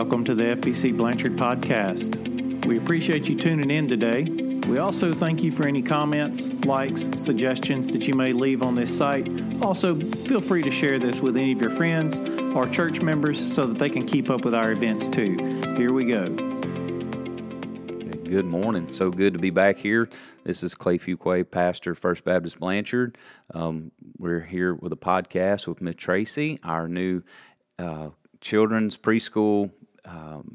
Welcome to the FBC Blanchard Podcast. We appreciate you tuning in today. We also thank you for any comments, likes, suggestions that you may leave on this site. Also, feel free to share this with any of your friends or church members so that they can keep up with our events too. Here we go. Okay, good morning. So good to be back here. This is Clay Fuquay, pastor, First Baptist Blanchard. We're here with a podcast with Miss Tracy, our new children's preschool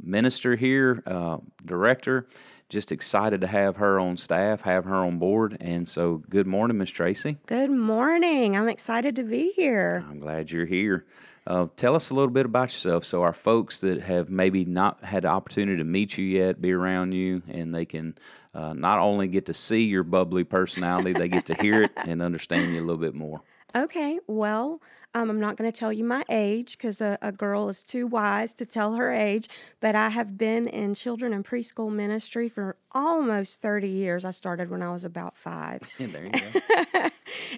minister here, director. Just excited to have her on staff, have her on board. And so, good morning, Miss Tracy. Good morning. I'm excited to be here. I'm glad you're here. Tell us a little bit about yourself so our folks that have maybe not had the opportunity to meet you yet, be around you, and they can not only get to see your bubbly personality, they get to hear it and understand you a little bit more. Okay, well, I'm not going to tell you my age because a girl is too wise to tell her age, but I have been in children and preschool ministry for almost 30 years. I started when I was about 5. There you go.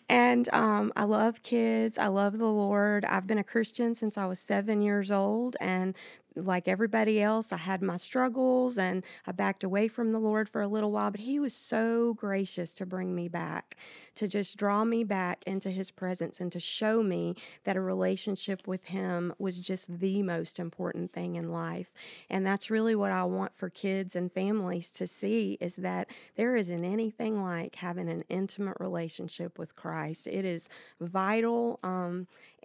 And I love kids. I love the Lord. I've been a Christian since I was 7 years old, and like everybody else, I had my struggles and I backed away from the Lord for a little while, but He was so gracious to bring me back, to just draw me back into His presence and to show me that a relationship with Him was just the most important thing in life. And that's really what I want for kids and families to see, is that there isn't anything like having an intimate relationship with Christ. It is vital,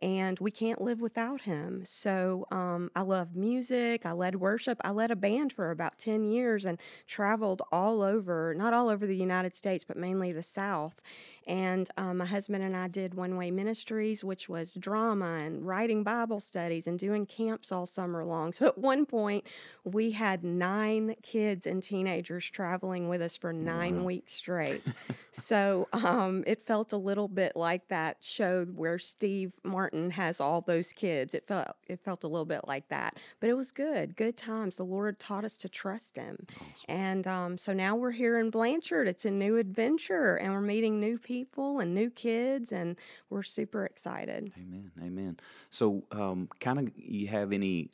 and we can't live without Him. So I love music. I led worship. I led a band for about 10 years and traveled all over, not all over the United States, but mainly the South. And my husband and I did One Way Ministries, which was drama and writing Bible studies and doing camps all summer long. So at one point, we had 9 kids and teenagers traveling with us for 9 weeks straight. So it felt a little bit like that show where Steve Martin has all those kids. It felt a little bit like that, but it was good times. The Lord taught us to trust Him. Awesome. And so now we're here in Blanchard. It's a new adventure, and we're meeting new people and new kids, and we're super excited. Amen. So kind of, you have any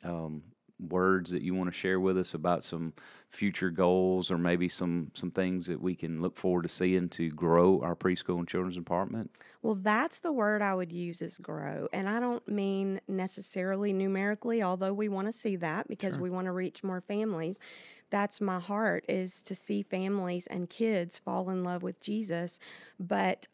words that you want to share with us about some future goals, or maybe some things that we can look forward to seeing to grow our preschool and children's department? Well, that's the word I would use, is grow. And I don't mean necessarily numerically, although we want to see that because we want to reach more families. That's my heart, is to see families and kids fall in love with Jesus. But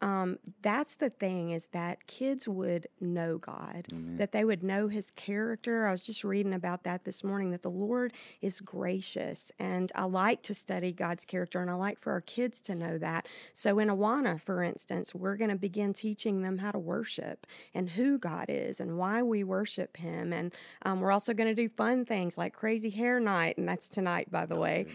that's the thing, is that kids would know God, that they would know His character. I was just reading about that this morning, that the Lord is gracious. And I like to study God's character, and I like for our kids to know that. So in Awana, for instance, we're going to begin teaching them how to worship and who God is and why we worship Him. And we're also going to do fun things like Crazy Hair Night, and that's tonight, by the way.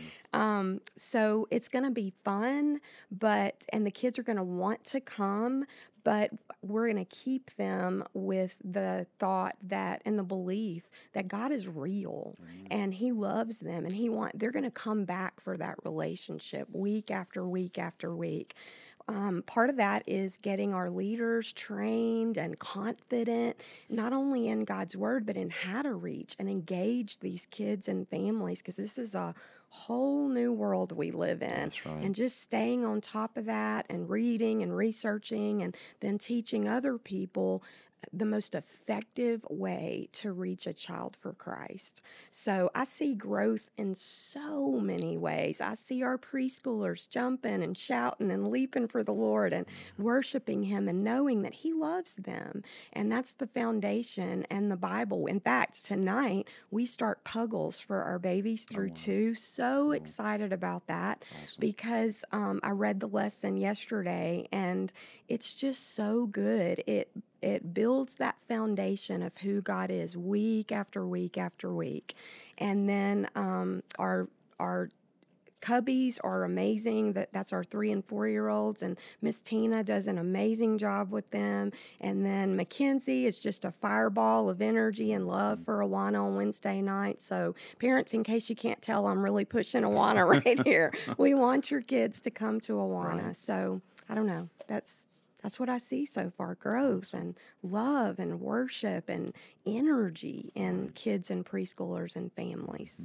So it's going to be fun, and the kids are going to want to come, but we're going to keep them with the thought that, and the belief that God is real and He loves them, and they're going to come back for that relationship week after week after week. Part of that is getting our leaders trained and confident, not only in God's Word, but in how to reach and engage these kids and families, because this is a whole new world we live in. That's right. And just staying on top of that and reading and researching and then teaching other people the most effective way to reach a child for Christ. So I see growth in so many ways. I see our preschoolers jumping and shouting and leaping for the Lord and worshiping Him and knowing that He loves them. And that's the foundation and the Bible. In fact, tonight we start Puggles for our babies through 2. So excited about that. Awesome. Because I read the lesson yesterday, and it's just so good. It builds that foundation of who God is week after week after week. And then our cubbies are amazing. That's our 3 and 4-year-olds, and Miss Tina does an amazing job with them. And then Mackenzie is just a fireball of energy and love for Awana on Wednesday night. So parents, in case you can't tell, I'm really pushing Awana right here. We want your kids to come to Awana. Right. So I don't know. That's that's what I see so far, growth and love and worship and energy in kids and preschoolers and families.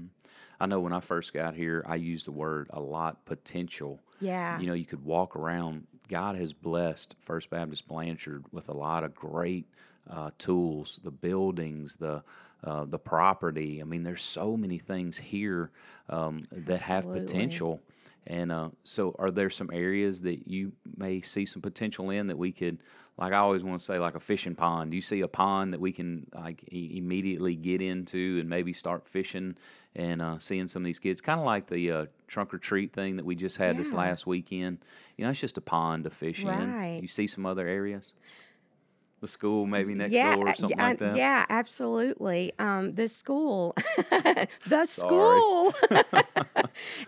I know when I first got here, I used the word a lot, potential. Yeah. You know, you could walk around. God has blessed First Baptist Blanchard with a lot of great tools, the buildings, the property. I mean, there's so many things here that have potential. And so are there some areas that you may see some potential in that we could, like I always want to say, like a fishing pond? Do you see a pond that we can like immediately get into and maybe start fishing and seeing some of these kids? Kind of like the trunk or treat thing that we just had this last weekend. You know, it's just a pond to fish in. You see some other areas? The school maybe next door or something like that? Yeah, absolutely. The school. The school.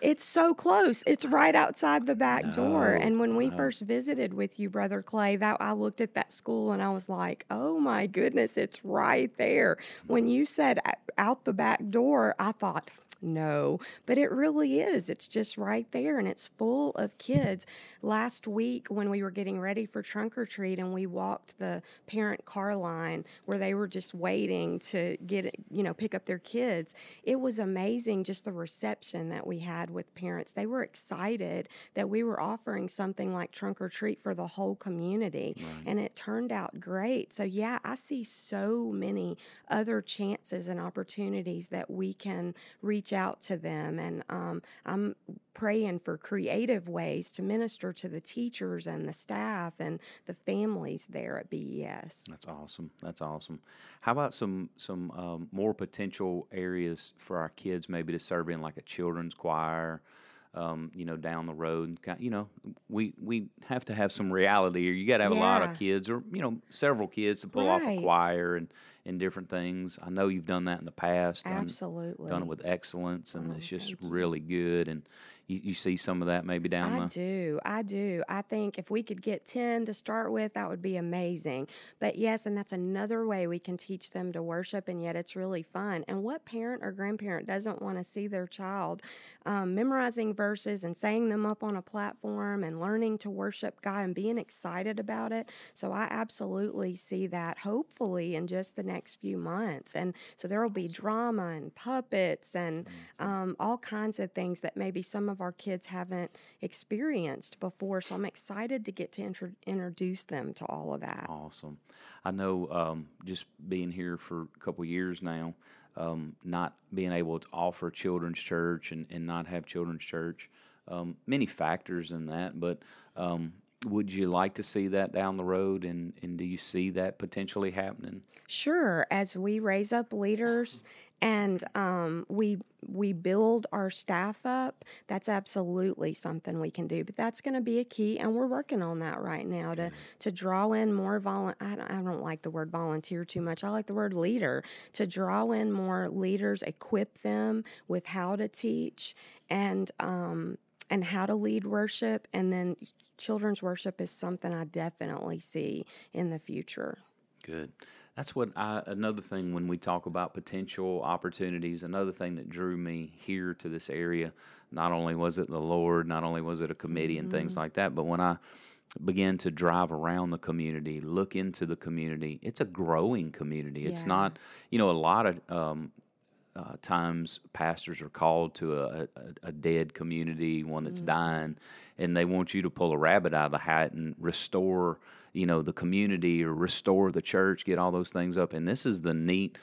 It's so close. It's right outside the back door. And when we first visited with you, Brother Clay, that I looked at that school and I was like, oh my goodness, it's right there. When you said out the back door, I thought, no, but it really is. It's just right there, and it's full of kids. Last week when we were getting ready for Trunk or Treat and we walked the parent car line where they were just waiting to get, you know, pick up their kids, it was amazing just the reception that we had with parents. They were excited that we were offering something like Trunk or Treat for the whole community, and it turned out great. So, yeah, I see so many other chances and opportunities that we can reach out to them, and I'm praying for creative ways to minister to the teachers and the staff and the families there at BES. That's awesome. That's awesome. How about some more potential areas for our kids maybe to serve in, like a children's choir, you know, down the road? You know, we have to have some reality here. You got to have a lot of kids, or, you know, several kids to pull off a choir and different things. I know you've done that in the past. Absolutely. Done it with excellence, and it's just really good. And you see some of that maybe down I do. I think if we could get 10 to start with, that would be amazing. But yes, and that's another way we can teach them to worship, and yet it's really fun. And what parent or grandparent doesn't want to see their child memorizing verses and saying them up on a platform and learning to worship God and being excited about it? So I absolutely see that, hopefully, in just the next few months. And so there will be drama and puppets and all kinds of things that maybe some of our kids haven't experienced before, so I'm excited to get to introduce them to all of that. Awesome. I know just being here for a couple years now, not being able to offer children's church and not have children's church, many factors in that, but would you like to see that down the road, and do you see that potentially happening? Sure. As we raise up leaders and we build our staff up, that's absolutely something we can do. But that's going to be a key, and we're working on that right now to draw in more I don't like the word volunteer too much. I like the word leader. To draw in more leaders, equip them with how to teach and how to lead worship. And then children's worship is something I definitely see in the future. Good. That's what another thing when we talk about potential opportunities, another thing that drew me here to this area, not only was it the Lord, not only was it a committee and things like that, but when I began to drive around the community, look into the community, it's a growing community. It's not, you know, a lot of times pastors are called to a dead community, one that's dying, and they want you to pull a rabbit out of the hat and restore, you know, the community or restore the church, get all those things up. And this is the neat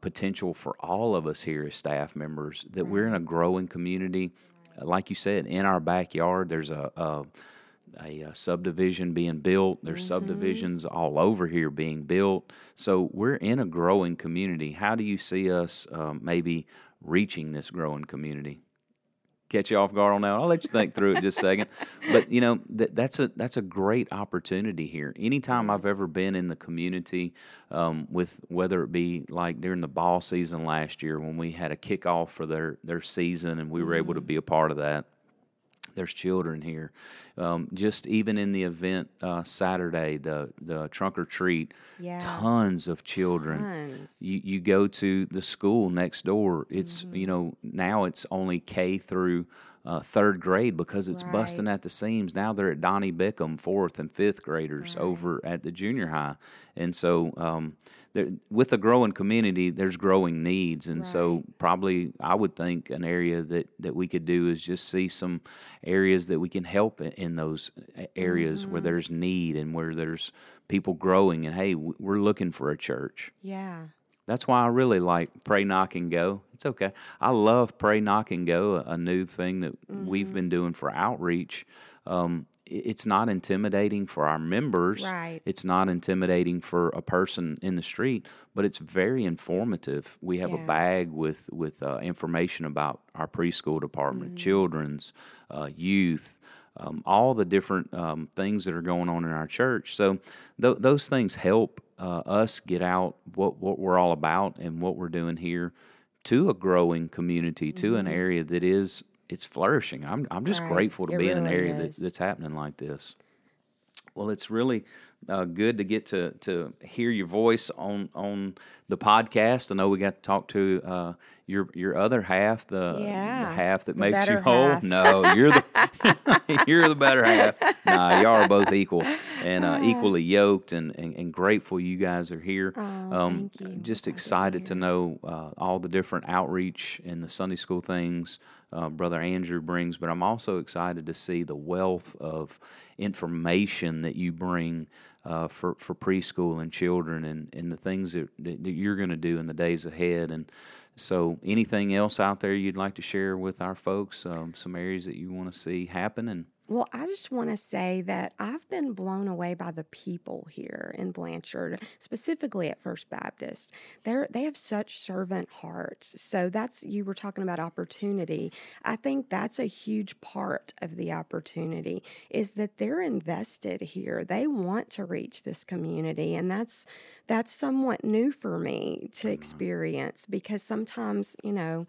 potential for all of us here as staff members, that we're in a growing community. Like you said, in our backyard, there's a subdivision being built. There's subdivisions all over here being built. So we're in a growing community. How do you see us maybe reaching this growing community? Catch you off guard on that. I'll let you think through it just a second. But, you know, that's a great opportunity here. Anytime I've ever been in the community, with whether it be like during the ball season last year when we had a kickoff for their season and we were able to be a part of that, there's children here Just even in the event Saturday, the trunk or treat, tons of children. You go to the school next door. It's you know, now it's only K through third grade because it's busting at the seams. Now they're at Donnie Bickham, fourth and fifth graders over at the junior high. And so with a growing community, there's growing needs. And so probably I would think an area that we could do is just see some areas that we can help in those areas where there's need and where there's people growing. And, hey, we're looking for a church. Yeah. That's why I really like Pray, Knock, and Go. It's okay. I love Pray, Knock, and Go, a new thing that we've been doing for outreach. It's not intimidating for our members. Right. It's not intimidating for a person in the street, but it's very informative. We have a bag with information about our preschool department, children's, youth, all the different things that are going on in our church. So those things help us get out what we're all about and what we're doing here to a growing community, to an area that it's flourishing. I'm just grateful to be in an area that's happening like this. Well, it's really good to get to hear your voice on the podcast. I know we got to talk to your other half, the half that makes you whole. Half. No, you're the you're the better half. Nah, y'all are both equal and equally yoked, and grateful you guys are here. Oh, thank you. Just excited to know all the different outreach and the Sunday school things Brother Andrew brings, but I'm also excited to see the wealth of information that you bring for preschool and children and the things that you're going to do in the days ahead. And so anything else out there you'd like to share with our folks, some areas that you want to see happen? Well, I just want to say that I've been blown away by the people here in Blanchard, specifically at First Baptist. They have such servant hearts. So you were talking about opportunity. I think that's a huge part of the opportunity is that they're invested here. They want to reach this community, and that's somewhat new for me to experience because sometimes, you know,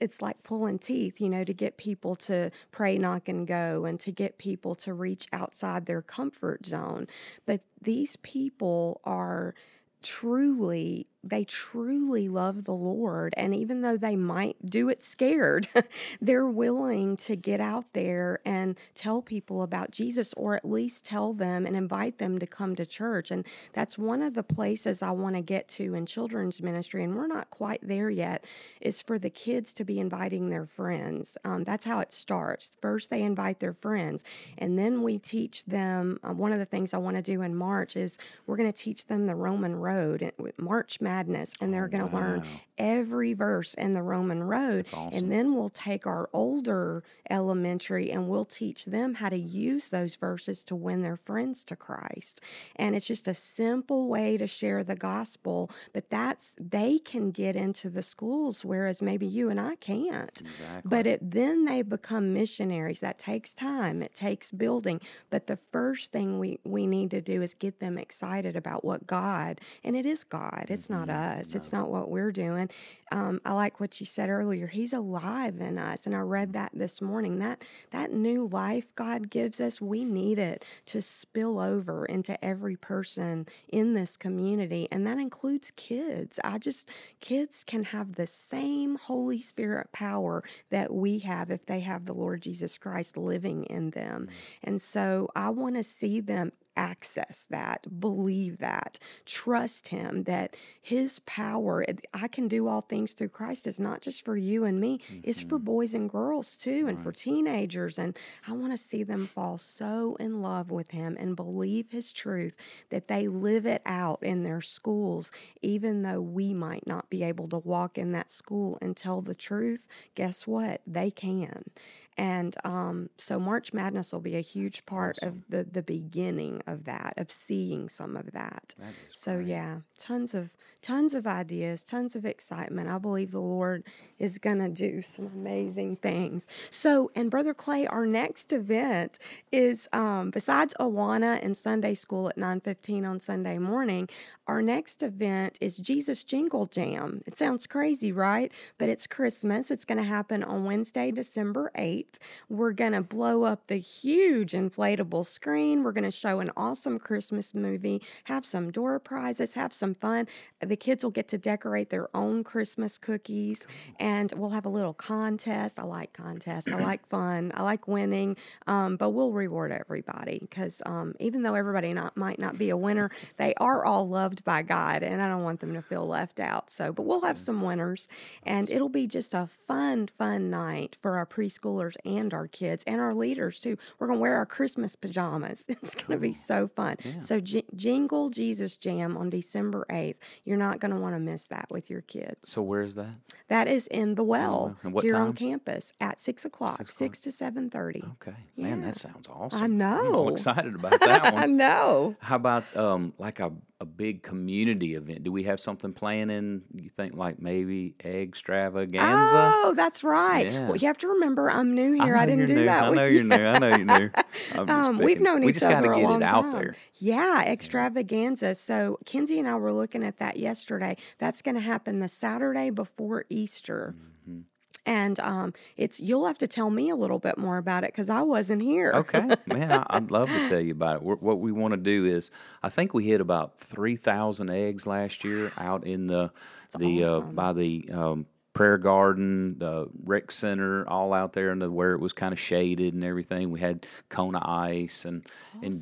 it's like pulling teeth, you know, to get people to pray, knock, and go, and to get people to reach outside their comfort zone. But these people are truly love the Lord. And even though they might do it scared, they're willing to get out there and tell people about Jesus, or at least tell them and invite them to come to church. And that's one of the places I want to get to in children's ministry. And we're not quite there yet, is for the kids to be inviting their friends. That's how it starts. First, they invite their friends. And then we teach them. One of the things I want to do in March is we're going to teach them the Roman Road, March Madness, and they're going to learn every verse in the Roman Road. Awesome. And then we'll take our older elementary and we'll teach them how to use those verses to win their friends to Christ. And it's just a simple way to share the gospel, but they can get into the schools, whereas maybe you and I can't. Exactly. But then they become missionaries. That takes time. It takes building. But the first thing we need to do is get them excited about what God, and it is God. It's not us. No. It's not what we're doing. I like what you said earlier. He's alive in us, and I read that this morning. That new life God gives us, we need it to spill over into every person in this community, and that includes kids. Kids can have the same Holy Spirit power that we have if they have the Lord Jesus Christ living in them. And so I want to see them access that, believe that, trust Him, that His power, I can do all things through Christ, is not just for you and me, it's for boys and girls too, and for teenagers. And I want to see them fall so in love with Him and believe His truth that they live it out in their schools, even though we might not be able to walk in that school and tell the truth. Guess what? They can. And so March Madness will be a huge part of the beginning of that, of seeing some of that. So great. Yeah, tons of ideas, tons of excitement. I believe the Lord is going to do some amazing things. So, and Brother Clay, our next event is, besides Awana and Sunday school at 9:15 on Sunday morning, our next event is Jesus Jingle Jam. It sounds crazy, right? But it's Christmas. It's going to happen on Wednesday, December 8th. light. We're going to blow up the huge inflatable screen. We're going to show an awesome Christmas movie, have some door prizes, have some fun. The kids will get to decorate their own Christmas cookies, and we'll have a little contest. I like contests. I like fun. I like winning, but we'll reward everybody because even though everybody might not be a winner, they are all loved by God, and I don't want them to feel left out. So, but we'll have some winners, and it'll be just a fun, fun night for our preschoolers and our kids and our leaders, too. We're going to wear our Christmas pajamas. It's going to be so fun. Yeah. So Jingle Jesus Jam on December 8th. You're not going to want to miss that with your kids. So where is that? That is in the Well here time? On campus at 6 o'clock, 6 to 7:30. Okay. Yeah. Man, that sounds awesome. I know. I'm excited about that one. I know. How about like a big community event? Do we have something planned in, you think, like maybe extravaganza? Oh, that's right. Yeah. Well, you have to remember, I'm new here. I didn't do new. That. I know you're new. I know you're new. We've known each other a long time. We just got to get it out there. Yeah, extravaganza. So Kenzie and I were looking at that yesterday. That's going to happen the Saturday before Easter. Mm-hmm. And it's you'll have to tell me a little bit more about it because I wasn't here. Okay, man, I'd love to tell you about it. What we want to do is, I think we hit about 3,000 eggs last year out in the awesome. By the prayer garden, the rec center, all out there, and where it was kind of shaded and everything. We had Kona Ice and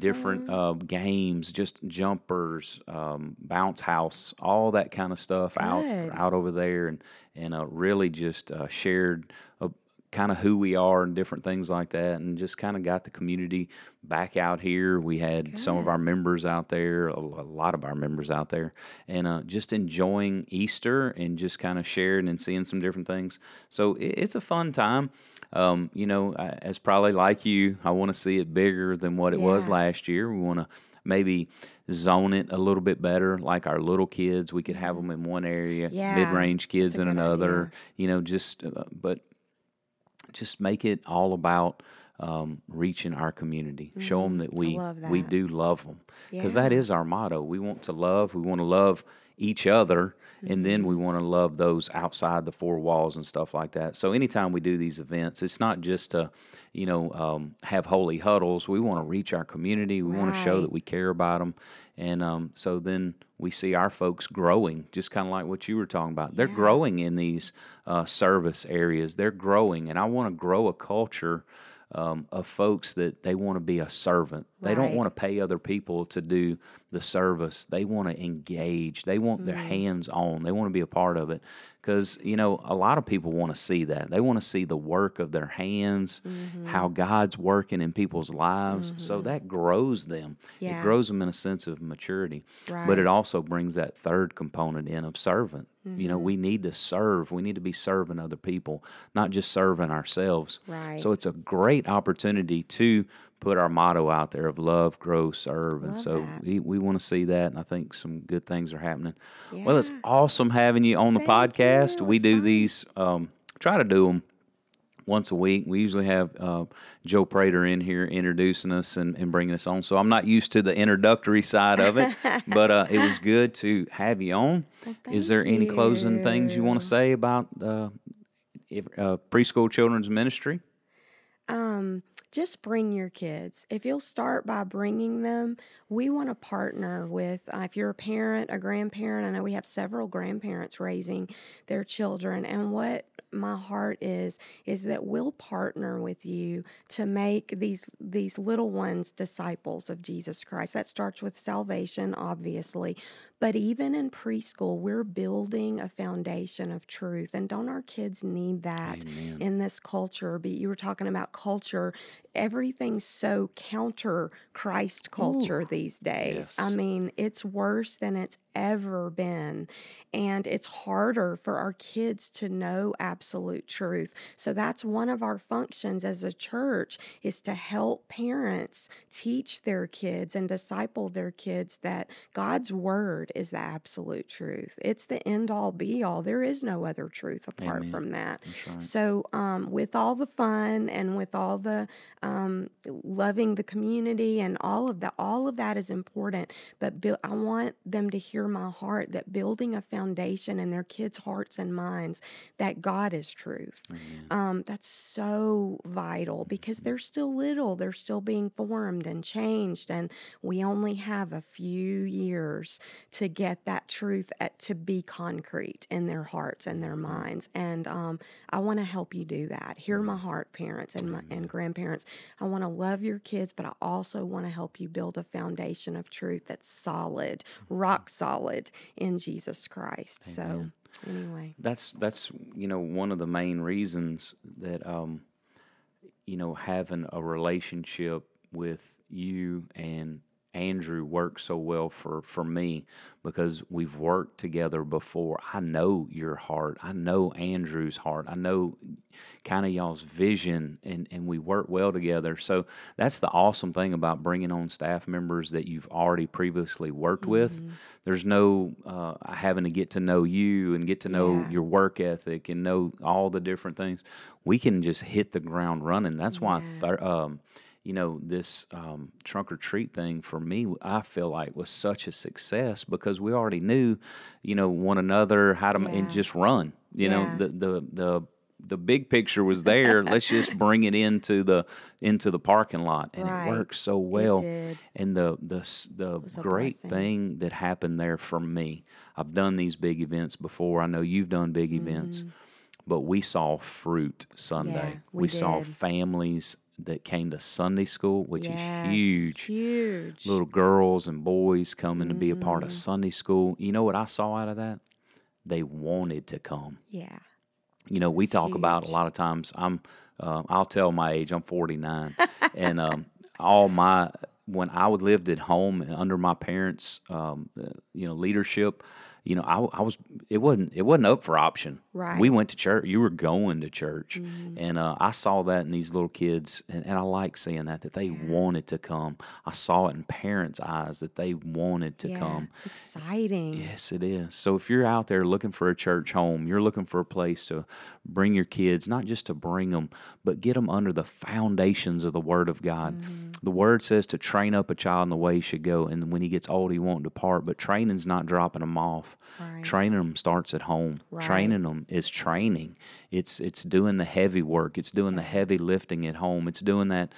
different games, just jumpers, bounce house, all that kind of stuff. Good. out over there, and really just shared kind of who we are and different things like that, and just kind of got the community back out here. We had some of our members out there, a lot of our members out there, and just enjoying Easter and just kind of sharing and seeing some different things. So it's a fun time. You know, as probably like you, I want to see it bigger than what it was last year. We want to maybe zone it a little bit better, like our little kids. We could have them in one area, mid-range kids in another, you know, just but just make it all about reaching our community. Mm-hmm. Show them that we do love them, because that is our motto. We want to love each other, mm-hmm. and then we want to love those outside the four walls and stuff like that. So anytime we do these events, it's not just to, you know, have holy huddles. We want to reach our community. We want to show that we care about them. And so then we see our folks growing, just kind of like what you were talking about. They're growing in these service areas. They're growing, and I want to grow a culture of folks that they want to be a servant. They don't want to pay other people to do the service. They want to engage. They want their hands on. They want to be a part of it. Because, you know, a lot of people want to see that. They want to see the work of their hands, how God's working in people's lives. Mm-hmm. So that grows them. Yeah. It grows them in a sense of maturity. Right. But it also brings that third component in of servant. Mm-hmm. You know, we need to serve. We need to be serving other people, not just serving ourselves. Right. So it's a great opportunity to put our motto out there of love, grow, serve. And so we want to see that, and I think some good things are happening. Yeah. Well, it's awesome having you on the podcast. We do these, try to do them once a week. We usually have Joe Prater in here introducing us and bringing us on. So I'm not used to the introductory side of it, but it was good to have you on. Well, is there any closing things you want to say about preschool children's ministry? Just bring your kids. If you'll start by bringing them, we want to partner with, if you're a parent, a grandparent, I know we have several grandparents raising their children, and what my heart is that we'll partner with you to make these little ones disciples of Jesus Christ. That starts with salvation, obviously, but even in preschool, we're building a foundation of truth, and don't our kids need that in this culture? You were talking about culture. Everything's so counter Christ culture these days. Yes. I mean, it's worse than it's ever been, and it's harder for our kids to know absolute truth. So that's one of our functions as a church, is to help parents teach their kids and disciple their kids that God's word is the absolute truth. It's the end all be all. There is no other truth apart from that. That's right. So with all the fun and with all the loving the community and all of that is important. But I want them to hear my heart that building a foundation in their kids' hearts and minds that God is truth. That's so vital because they're still little. They're still being formed and changed. And we only have a few years to get that truth to be concrete in their hearts and their minds. And I want to help you do that. Hear my heart, parents and grandparents. I want to love your kids, but I also want to help you build a foundation of truth that's solid, rock solid in Jesus Christ. Amen. So anyway, that's one of the main reasons that having a relationship with you and Andrew worked so well for me, because we've worked together before. I know your heart. I know Andrew's heart. I know kind of y'all's vision, and we work well together. So that's the awesome thing about bringing on staff members that you've already previously worked with. There's no having to get to know you and get to know your work ethic and know all the different things. We can just hit the ground running. That's why this trunk or treat thing for me, I feel like was such a success, because we already knew, one another, how to and just run. The big picture was there. Let's just bring it into the parking lot, and it worked so well. And the great thing that happened there for me, I've done these big events before. I know you've done big events, but we saw fruit Sunday. We saw families that came to Sunday school, which is huge. Little girls and boys coming to be a part of Sunday school. You know what I saw out of that? They wanted to come. Yeah. We talk about a lot of times, I'll tell my age, I'm 49. And when I lived at home and under my parents' leadership, it wasn't up for option. Right. We went to church. You were going to church. And I saw that in these little kids, and I like seeing that they wanted to come. I saw it in parents' eyes that they wanted to come. It's exciting. Yes, it is. So if you're out there looking for a church home, you're looking for a place to bring your kids, not just to bring them, but get them under the foundations of the Word of God. The Word says to train up a child in the way he should go, and when he gets old, he won't depart. But training's not dropping them off. Right. Training them starts at home. Right. Training them is training. It's doing the heavy work. It's doing the heavy lifting at home. It's doing that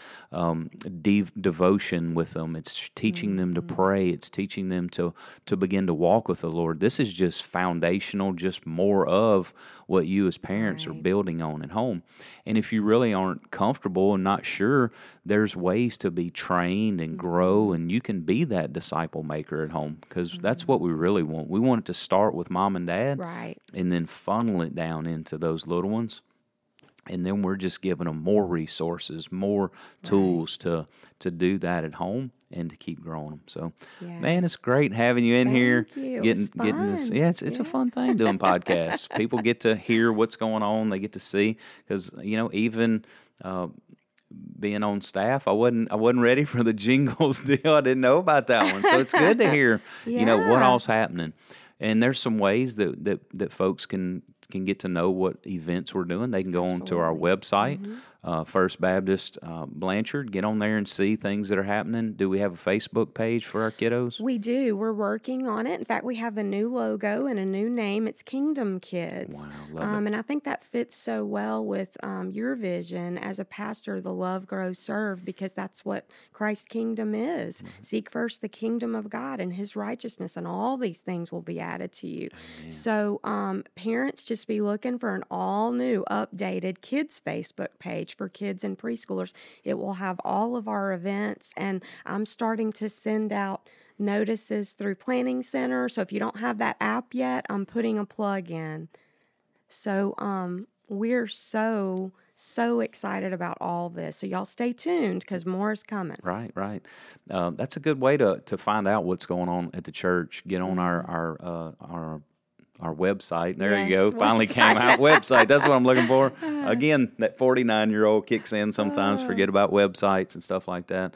devotion with them. It's teaching them to pray. It's teaching them to begin to walk with the Lord. This is just foundational, just more of what you as parents are building on at home. And if you really aren't comfortable and not sure, there's ways to be trained and grow, and you can be that disciple maker at home, because that's what we really want. We want it to start with mom and dad, and then funnel it down into those little ones. And then we're just giving them more resources, more tools to do that at home and to keep growing them. So, man, it's great having you in here. Thank you. Getting this. Yeah, it's a fun thing doing podcasts. People get to hear what's going on. They get to see, because even being on staff, I wasn't ready for the jingles deal. I didn't know about that one. So it's good to hear what all's happening. And there's some ways that folks can get to know what events we're doing. They can go onto our website, First Baptist Blanchard. Get on there and see things that are happening. Do we have a Facebook page for our kiddos? We do. We're working on it. In fact, we have a new logo and a new name. It's Kingdom Kids. Wow, love it. And I think that fits so well with your vision as a pastor, the love, grow, serve, because that's what Christ's kingdom is. Seek first the kingdom of God and His righteousness, and all these things will be added to you. Amen. So parents, just be looking for an all-new, updated kids Facebook page for kids and preschoolers. It will have all of our events, and I'm starting to send out notices through Planning Center. So if you don't have that app yet, I'm putting a plug in. So we're so excited about all this. So y'all stay tuned, because more is coming. Right. That's a good way to find out what's going on at the church. Get on our our website. There you go. Finally came out. Website. That's what I'm looking for. Again, that 49-year-old kicks in sometimes. Forget about websites and stuff like that.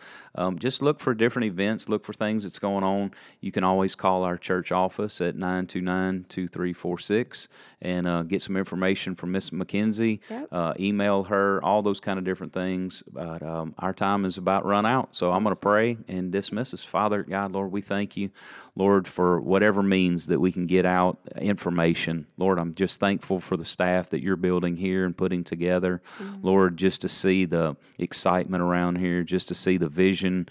Just look for different events. Look for things that's going on. You can always call our church office at 929-2346 and get some information from Miss McKenzie. Yep. Email her, all those kind of different things. But our time is about run out, so I'm going to pray and dismiss us. Father, God, Lord, we thank you, Lord, for whatever means that we can get out information. Lord, I'm just thankful for the staff that you're building here and putting together. Mm-hmm. Lord, just to see the excitement around here, just to see the vision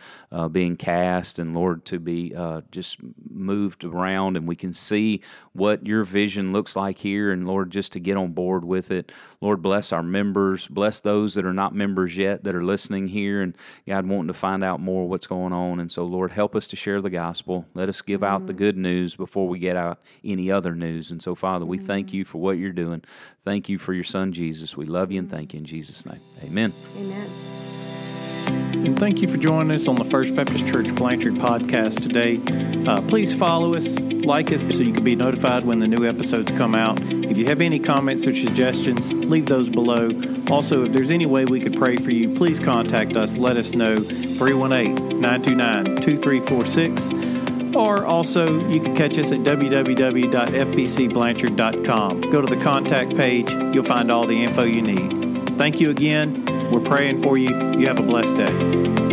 being cast, and Lord, to be just moved around, and we can see what your vision looks like here, and Lord, just to get on board with it. Lord, bless our members, bless those that are not members yet that are listening here, and God, wanting to find out more what's going on. And so, Lord, help us to share the gospel. Let us give out the good news before we get out any other news. And so, Father, we thank you for what you're doing. Thank you for your son, Jesus. We love you and thank you in Jesus' name. Amen. Amen. And thank you for joining us on the First Baptist Church Blanchard podcast today. Please follow us, like us, so you can be notified when the new episodes come out. If you have any comments or suggestions, leave those below. Also, if there's any way we could pray for you, please contact us. Let us know, 318-929-2346. Or also, you can catch us at www.fbcblanchard.com. Go to the contact page. You'll find all the info you need. Thank you again. We're praying for you. You have a blessed day.